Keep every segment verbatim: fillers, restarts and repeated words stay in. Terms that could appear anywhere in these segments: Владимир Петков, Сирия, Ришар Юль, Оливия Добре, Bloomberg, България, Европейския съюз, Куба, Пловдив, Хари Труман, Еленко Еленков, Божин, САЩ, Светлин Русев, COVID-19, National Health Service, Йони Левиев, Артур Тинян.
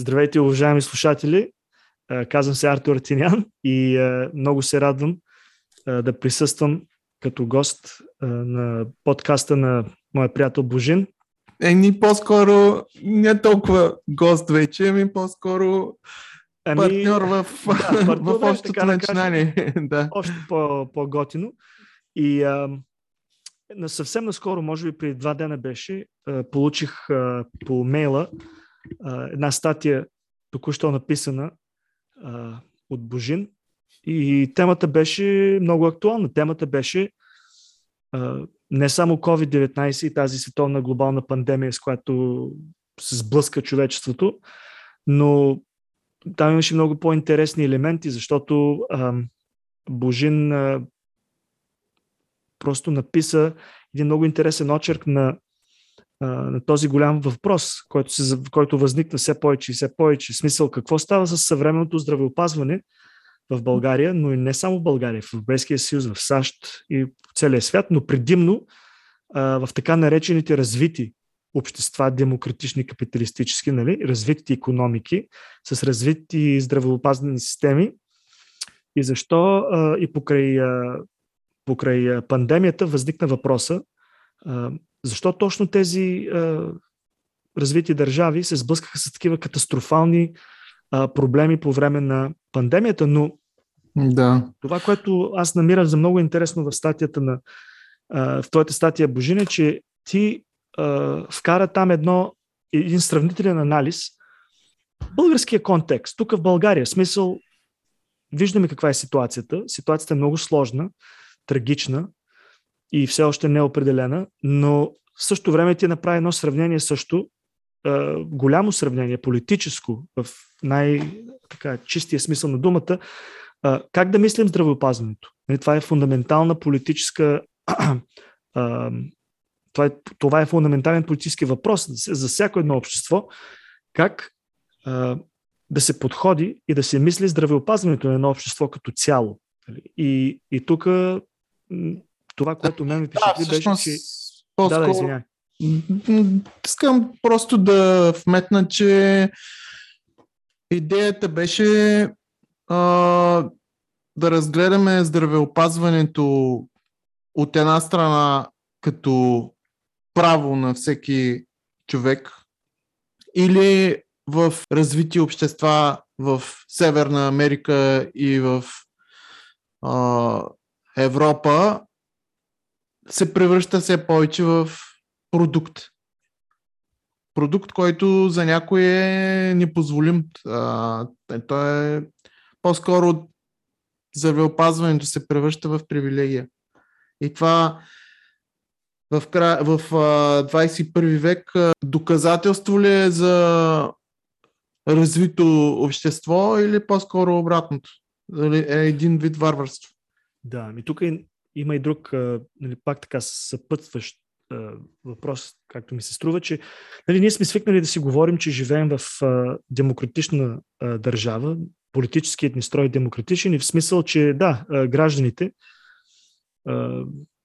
Здравейте, уважаеми слушатели! Казвам се Артур Тинян и много се радвам да присъствам като гост на подкаста на моя приятел Божин. Еми, по-скоро не толкова гост вече, ами по-скоро ами... партньор в, да, партньор, в общото начинание. Да. Още по-готино. И а, на съвсем наскоро, може би преди два дена беше, а, получих а, по мейла а, една статия, току-що написана а, от Божин. И темата беше много актуална. Темата беше а, не само ковид деветнайсет и тази световна глобална пандемия, с която се сблъска човечеството, но там имаше много по-интересни елементи, защото а, Божин а, просто написа един много интересен очерк на, а, на този голям въпрос, който, се, който възникна все повече и все повече. В смисъл, какво става с съвременното здравеопазване в България, но и не само в България, в Европейския съюз, в САЩ и в целия свят, но предимно а, в така наречените развити общества, демократични, капиталистически, нали, развити икономики, с развити здравеопазвани системи, и защо а, и покрай, а, покрай пандемията възникна въпроса а, защо точно тези а, развити държави се сблъскаха с такива катастрофални а, проблеми по време на пандемията, но да. Това, което аз намирам за много интересно в статията на а, в твоята статия, Божина, че ти вкара там едно, един сравнителен анализ. Българския контекст, тук в България, в смисъл, виждаме каква е ситуацията. Ситуацията е много сложна, трагична и все още неопределена, но в същото време ти направи едно сравнение също, голямо сравнение, политическо, в най-чистия смисъл на думата. Как да мислим здравеопазването? Това е фундаментална политическа Това е, това е фундаментален политически въпрос за всяко едно общество, как а, да се подходи и да се мисли здравеопазването на едно общество като цяло. И, и тук това, което мен ми впечатли, да, беше, че... По-скоро... Да, да, извиняй. Искам просто да вметна, че идеята беше а, да разгледаме здравеопазването от една страна като право на всеки човек, или в развити общества в Северна Америка и в а, Европа се превръща все повече в продукт. Продукт, който за някой е непозволим. А, той е по-скоро здравеопазването се превръща в привилегия. И това в двайсет и първи век доказателство ли е за развито общество или по-скоро обратното? Е един вид варварство. Да, и тук има и друг, нали, пак така съпътстващ въпрос, както ми се струва, че нали, ние сме свикнали да си говорим, че живеем в демократична държава, политическият ни строй е демократичен и в смисъл, че да, гражданите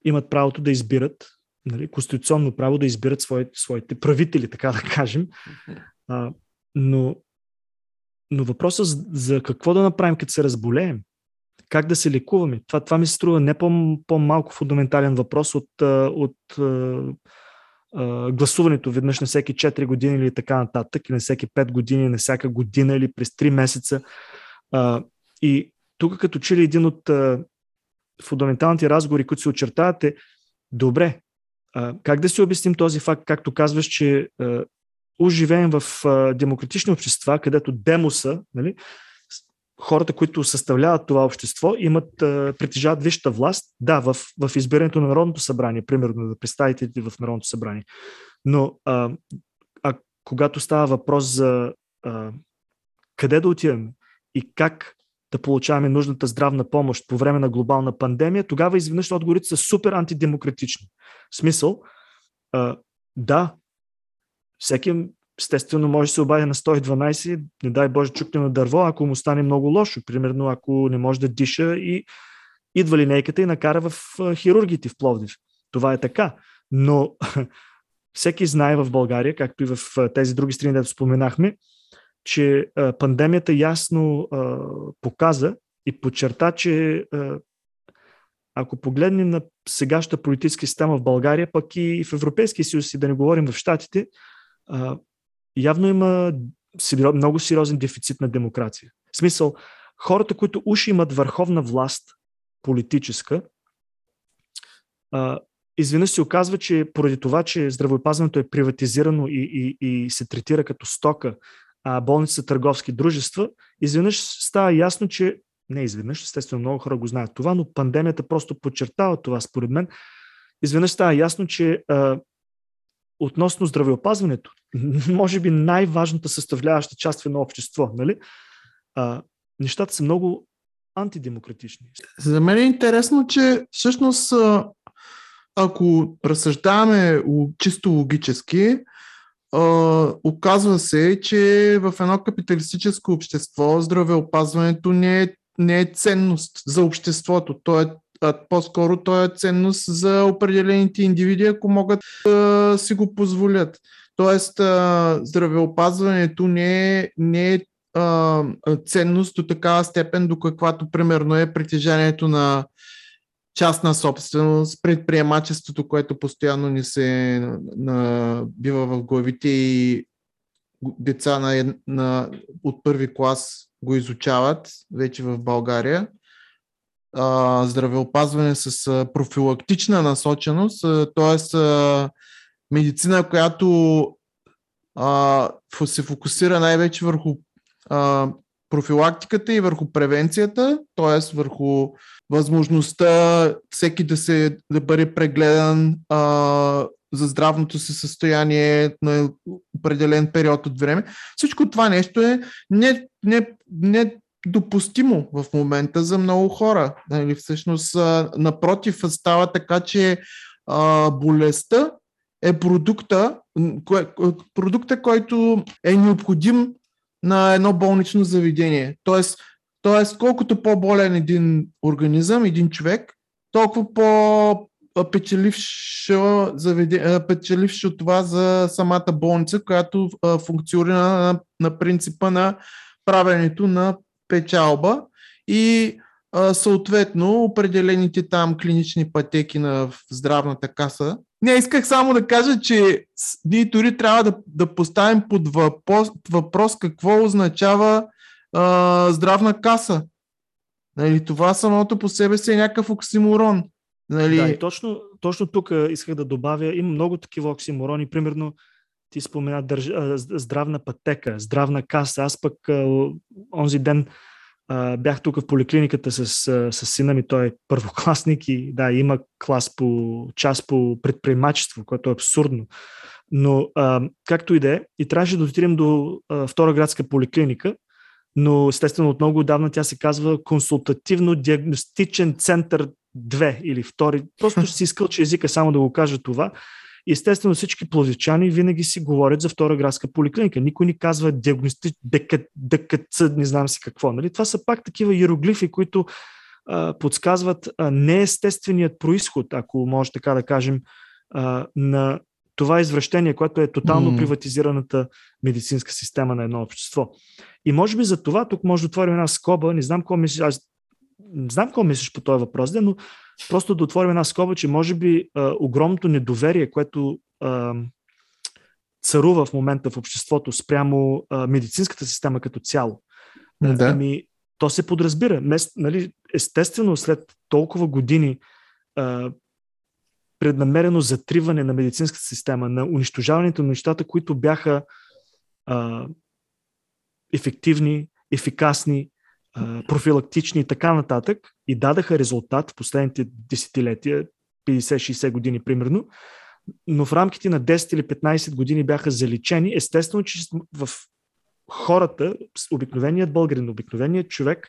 имат правото да избират, нали, конституционно право да избират своите, своите правители, така да кажем. А, но, но въпросът за, за какво да направим, като се разболеем, как да се лекуваме, това, това ми се струва не по, по-малко фундаментален въпрос от, от а, а, гласуването веднъж на всеки четири години или така нататък, и на всеки пет години, на всяка година или през три месеца. А, и тук като че ли един от а, фундаменталните разговори, които се очертават, е добре, как да си обясним този факт, както казваш, че е, уж живеем в е, демократични общества, където демоса, нали, хората, които съставляват това общество, имат, е, притежават висшата власт, да, в, в избирането на Народното събрание, примерно, да представителите в Народното събрание. Но е, а когато става въпрос за е, къде да отиваме и как да получаваме нужната здравна помощ по време на глобална пандемия, тогава изведнъж отговорите са супер антидемократични. В смисъл, а, да, всеки естествено може да се обади на сто и дванайсет, не дай Боже чукне на дърво, ако му стане много лошо, примерно ако не може да диша и идва линейката и накара в хирургите в Пловдив. Това е така, но всеки знае в България, както и в тези други страни, дето споменахме, че а, пандемията ясно а, показа и подчерта, че а, ако погледнем на сегашната политическа система в България, пък и в Европейския съюз, и да не говорим в Щатите, а, явно има много сериозен дефицит на демокрация. В смисъл, хората, които уж имат върховна власт политическа, а, изведнъж се оказва, че поради това, че здравеопазването е приватизирано и, и, и се третира като стока, а болниците търговски дружества, изведнъж става ясно, че не изведнъж, естествено много хора го знаят това, но пандемията просто подчертава това според мен. Изведнъж става ясно, че а, относно здравеопазването, може би най-важната съставляваща част в едно общество, нали? А, нещата са много антидемократични. За мен е интересно, че всъщност ако разсъждаваме чисто логически, оказва се, че в едно капиталистическо общество здравеопазването не е, не е ценност за обществото. То е, по-скоро то е ценност за определените индивиди, ако могат да си го позволят. Тоест здравеопазването не е, не е ценност до такава степен, до каквато примерно е притежанието на частна собственост, предприемачеството, което постоянно ни се набива в главите и деца на, на, от първи клас го изучават вече в България. А, здравеопазване с а, профилактична насоченост, а, т.е. а, медицина, която а, се фокусира най-вече върху а, профилактиката и върху превенцията, т.е. върху възможността всеки да, се, да бъде прегледан а, за здравното си състояние на определен период от време. Всичко това нещо е недопустимо не, не в момента за много хора. Нали? Всъщност, а, напротив, става така, че а, болестта е продукта, кое, продукта, който е необходим на едно болнично заведение. Тоест, Тоест, колкото по-болен един организъм, един човек, толкова по-печелившо, печелившо това за самата болница, която функционира на, на принципа на правенето на печалба и съответно определените там клинични пътеки на здравната каса. Не, исках само да кажа, че ние дори трябва да, да поставим под въпрос, въпрос какво означава Uh, здравна каса. Нали, това самото по себе си е някакъв оксиморон. Нали... Да, и точно, точно тук исках да добавя, има много такива оксиморони. Примерно, ти спомена държ... здравна пътека, здравна каса. Аз пък онзи ден а, бях тук в поликлиниката с, с сина ми, той е първокласник и да, има клас по час по предприемачество, което е абсурдно. Но а, както и да е, и трябваше да отидем до а, втора градска поликлиника, но естествено от много отдавна тя се казва консултативно-диагностичен център две или втори. Просто си изкълча езика само да го кажа това. Естествено всички пловдивчани винаги си говорят за втора градска поликлиника. Никой не казва диагностич, декъц, не знам си какво. Нали? Това са пак такива иероглифи, които а, подсказват а, неестественият происход, ако може така да кажем, а, на това извращение, което е тотално mm. приватизираната медицинска система на едно общество. И може би за това, тук може да отворим една скоба, не знам какво мислиш, аз не знам какво мислиш по този въпрос, де, но просто да отворим една скоба, че може би а, огромното недоверие, което а, царува в момента в обществото спрямо а, медицинската система като цяло. Да. Ами, то се подразбира. Мест, нали, естествено, след толкова години а, преднамерено затриване на медицинската система, на унищожаването на нещата, които бяха а, ефективни, ефикасни, а, профилактични и така нататък и дадаха резултат в последните десетилетия, петдесет-шейсет години примерно, но в рамките на десет или петнайсет години бяха заличени. Естествено, че в хората, обикновеният българин, обикновеният човек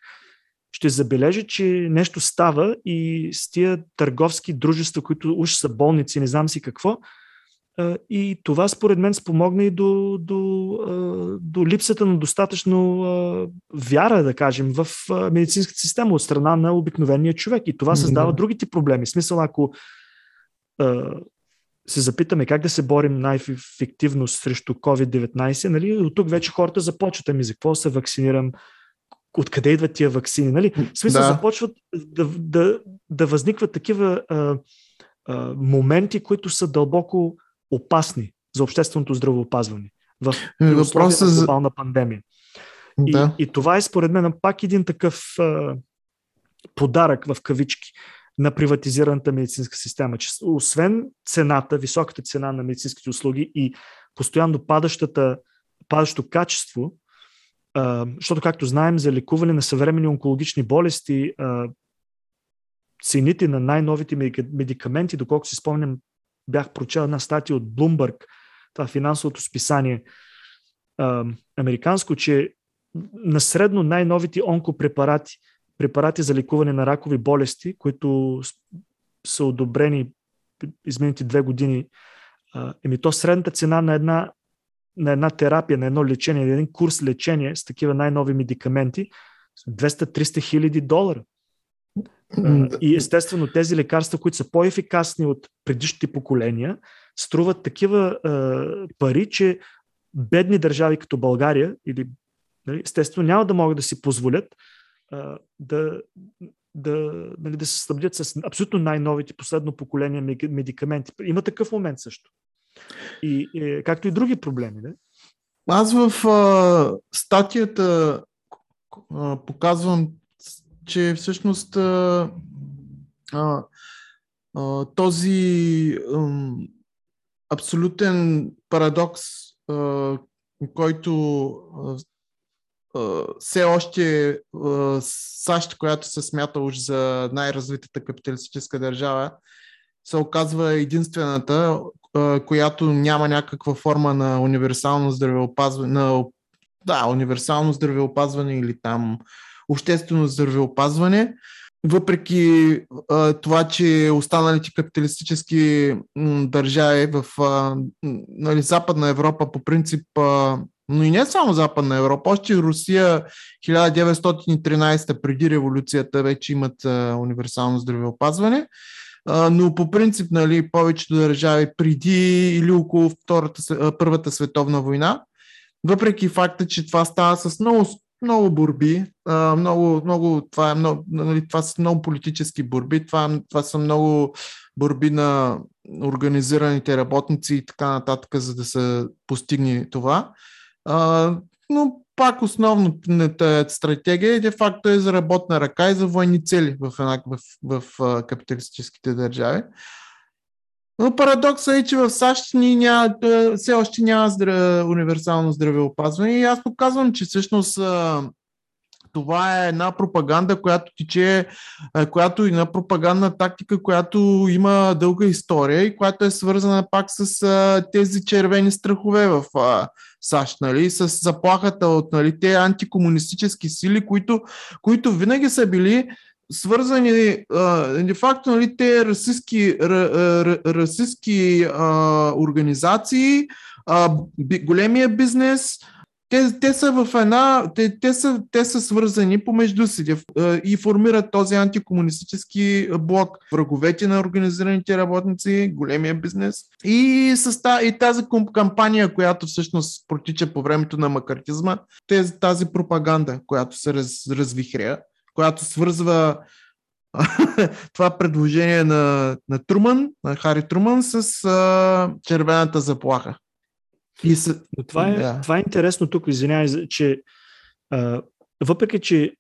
ще забележи, че нещо става и с тия търговски дружества, които уж са болници, не знам си какво. И това според мен спомогна и до, до, до липсата на достатъчно вяра, да кажем, в медицинската система от страна на обикновения човек. И това създава другите проблеми. В смисъл, ако се запитаме как да се борим най-ефективно срещу ковид деветнайсет, нали? От тук вече хората започват, ами за какво се вакцинирам, откъде идват тия вакцини, нали? В смисъл, да. започват да, да, да възникват такива а, а, моменти, които са дълбоко опасни за общественото здравеопазване в условията на глобална пандемия. Да. И, и това е според мен пак един такъв а, подарък в кавички на приватизираната медицинска система, че освен цената, високата цена на медицинските услуги и постоянно падащата, падащо качество, а, защото както знаем за лекуване на съвременни онкологични болести, а, цените на най-новите медикаменти, доколкото си спомням, бях прочел една статия от Bloomberg, това финансовото списание а, американско, че на средно най-новите онкопрепарати, препарати за лекуване на ракови болести, които са одобрени изминалите две години, еми то средната цена на една, на една терапия, на едно лечение, на един курс лечение с такива най-нови медикаменти двеста до триста хиляди долара. И естествено тези лекарства, които са по-ефикасни от предишните поколения, струват такива пари, че бедни държави като България или естествено няма да могат да си позволят да, да, нали, да се снабдят с абсолютно най-новите последно поколение медикаменти. Има такъв момент също. И, и, както и други проблеми. Да? Аз в а, статията а, показвам, че всъщност а, а, този а, абсолютен парадокс, а, който а, все още САЩ, която се смята уж за най-развитата капиталистическа държава, се оказва единствената, която няма някаква форма на универсално здравеопазване, на, да, универсално здравеопазване или там обществено здравеопазване. Въпреки това, че останалите капиталистически държави в нали, Западна Европа по принцип, но и не само Западна Европа, още Русия хиляда деветстотин и тринайсета преди революцията вече имат а, универсално здравеопазване, а, но по принцип нали, повечето държави преди или около втората, а, Първата световна война, въпреки факта, че това става с много, много борби, а, много, много, това, е много, нали, това са много политически борби, това, това са много борби на организираните работници и така нататък, за да се постигне това. Uh, но пак основната стратегия е де факто е за работна ръка и за военни цели в, една, в, в, в капиталистическите държави. Но парадоксът е, че в САЩ ни няма, все още няма здра, универсално здравеопазване и аз показвам, че всъщност това е една пропаганда, която тече, която и една пропагандна тактика, която има дълга история и която е свързана пак с тези червени страхове в САЩ, нали, с заплахата от нали, те антикомунистически сили, които, които винаги са били свързани, де факто нали, те расистски, расистски организации, големия бизнес. Те, те са в една. Те, те, са, те са свързани помежду си и формират този антикомунистически блок. Враговете на организираните работници, големия бизнес. И, съста, и тази кампания, която всъщност протича по времето на макартизма, тези, тази пропаганда, която се раз, развихря, която свързва това предложение на, на Труман, на Хари Труман, с а, червената заплаха. И с... това, е, да. това е интересно тук, извинявай, че а, въпреки, че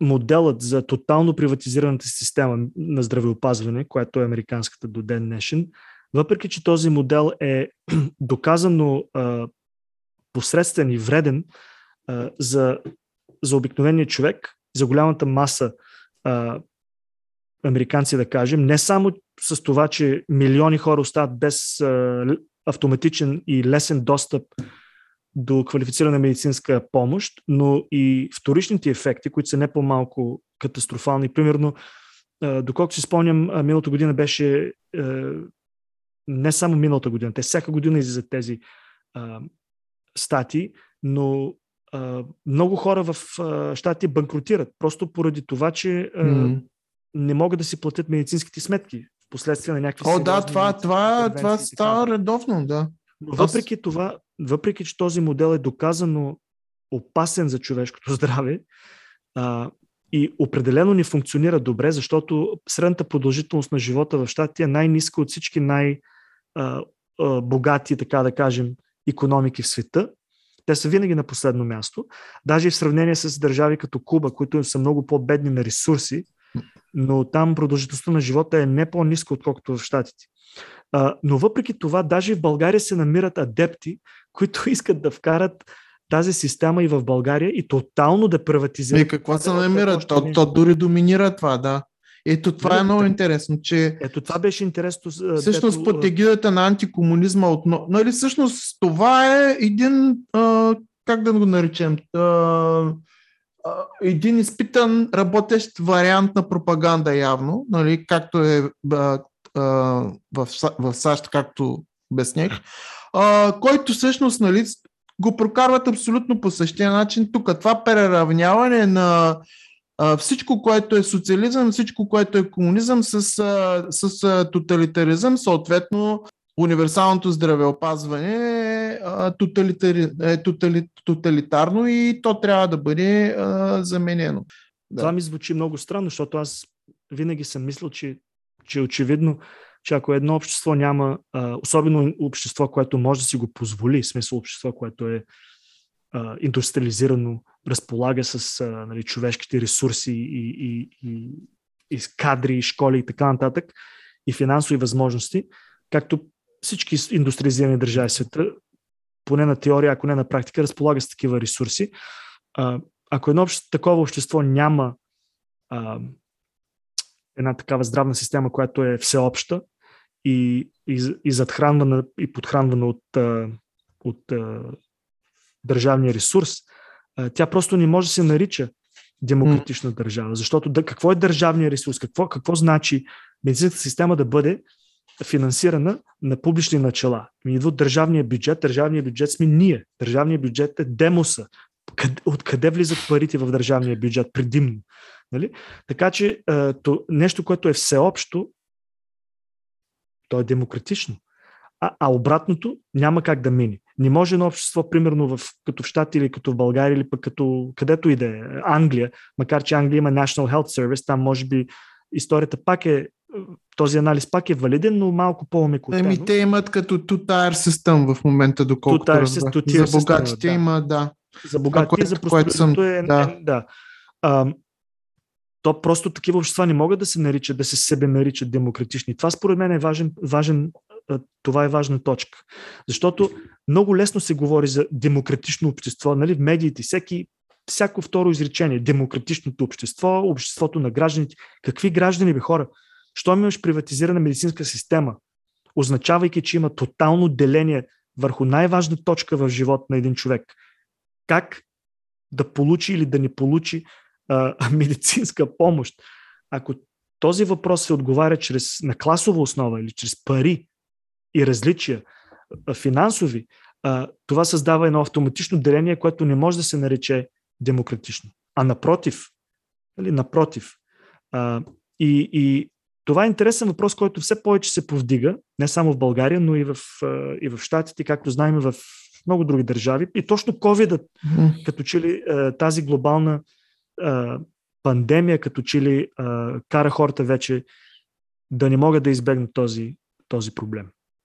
моделът за тотално приватизираната система на здравеопазване, която е американската до ден днешен, въпреки, че този модел е доказано а, посредствен и вреден а, за, за обикновения човек, за голямата маса а, американци, да кажем, не само с това, че милиони хора остават без а, автоматичен и лесен достъп до квалифицирана медицинска помощ, но и вторичните ефекти, които са не по-малко катастрофални. Примерно, доколкото си спомням, миналата година беше не само миналата година, те всяка година излизат тези статии, но много хора в щати банкротират, просто поради това, че mm-hmm. не могат да си платят медицинските сметки. последствия на някакви сериозни... О, да, това, това, това става редовно, да. Но въпреки това, въпреки че този модел е доказано опасен за човешкото здраве, а, и определено ни функционира добре, защото средната продължителност на живота в щатите е най-ниска от всички най-богати, така да кажем, икономики в света. Те са винаги на последно място. Даже и в сравнение с държави като Куба, които са много по-бедни на ресурси, но там продължителността на живота е не по-ниска, отколкото в щатите. Но въпреки това, даже и в България се намират адепти, които искат да вкарат тази система и в България и тотално да приватизира. И какво се намира? То, то дори доминира това, да. Ето това е много интересно, че... Ето това беше интересно... Всъщност дето... под егидата на антикомунизма отново... Нали, всъщност това е един, а, как да го наречем, а, а, един изпитан работещ вариант на пропаганда явно, нали, както е а, а, в, в САЩ, както обяснях, а, който всъщност, нали, го прокарват абсолютно по същия начин. Тук това преравняване на а, всичко, което е социализъм, всичко, което е комунизъм с, а, с а, тоталитаризъм, съответно универсалното здравеопазване е, а, тоталитари... е тотали... тоталитарно и то трябва да бъде а, заменено. Да. Това ми звучи много странно, защото аз винаги съм мислил, че, че очевидно, че ако едно общество няма, особено общество, което може да си го позволи, в смисъл общество, което е индустриализирано, разполага с, нали, човешките ресурси и, и, и, и кадри, и школи и така нататък, и финансови възможности, както всички индустриализирани държави в света, поне на теория, ако не на практика, разполага с такива ресурси. Ако едно общество, такова общество няма една такава здравна система, която е всеобща, и, и, и задхранвана и подхранвана от, от а, държавния ресурс, а, тя просто не може да се нарича демократична mm. държава. Защото да, какво е държавния ресурс? Какво, какво значи медицинската система да бъде финансирана на публични начала? Ми идва от държавния бюджет. Държавния бюджет сме ние. Държавния бюджет е демоса. Откъде влизат парите в държавния бюджет предимно? Нали? Така че е, то, нещо, което е всеобщо, то е демократично. А, а обратното няма как да мине. Не може едно общество, примерно в, като в Щати или като в България, или пък като където и да е, Англия, макар че Англия има National Health Service, там може би историята пак е, този анализ пак е валиден, но малко по-умеко. Еми, те имат като two-tier system в момента, доколкото разбрах. За богатите има, да. За богатите, за простолюбието е... Да. Да. А, то просто такива общества не могат да се наричат, да се себе наричат демократични. Това според мен е важен, важен, това е важна точка. Защото много лесно се говори за демократично общество, нали, в медиите, всеки, всяко второ изречение, демократичното общество, обществото на гражданите. Какви граждани бе, хора? Щом имаш приватизирана медицинска система, означавайки, че има тотално деление върху най-важна точка в живота на един човек. Как да получи или да не получи а, медицинска помощ. Ако този въпрос се отговаря чрез, на класова основа или чрез пари и различия а, финансови, а, това създава едно автоматично деление, което не може да се нарече демократично. А напротив, или напротив. А, и, и това е интересен въпрос, който все повече се повдига, не само в България, но и в, а, и в Щатите, както знаем в много други държави. И точно COVID-ът, mm. като че ли тази глобална а, пандемия, като че ли а, кара хората вече да не могат да избегнат този, този проблем.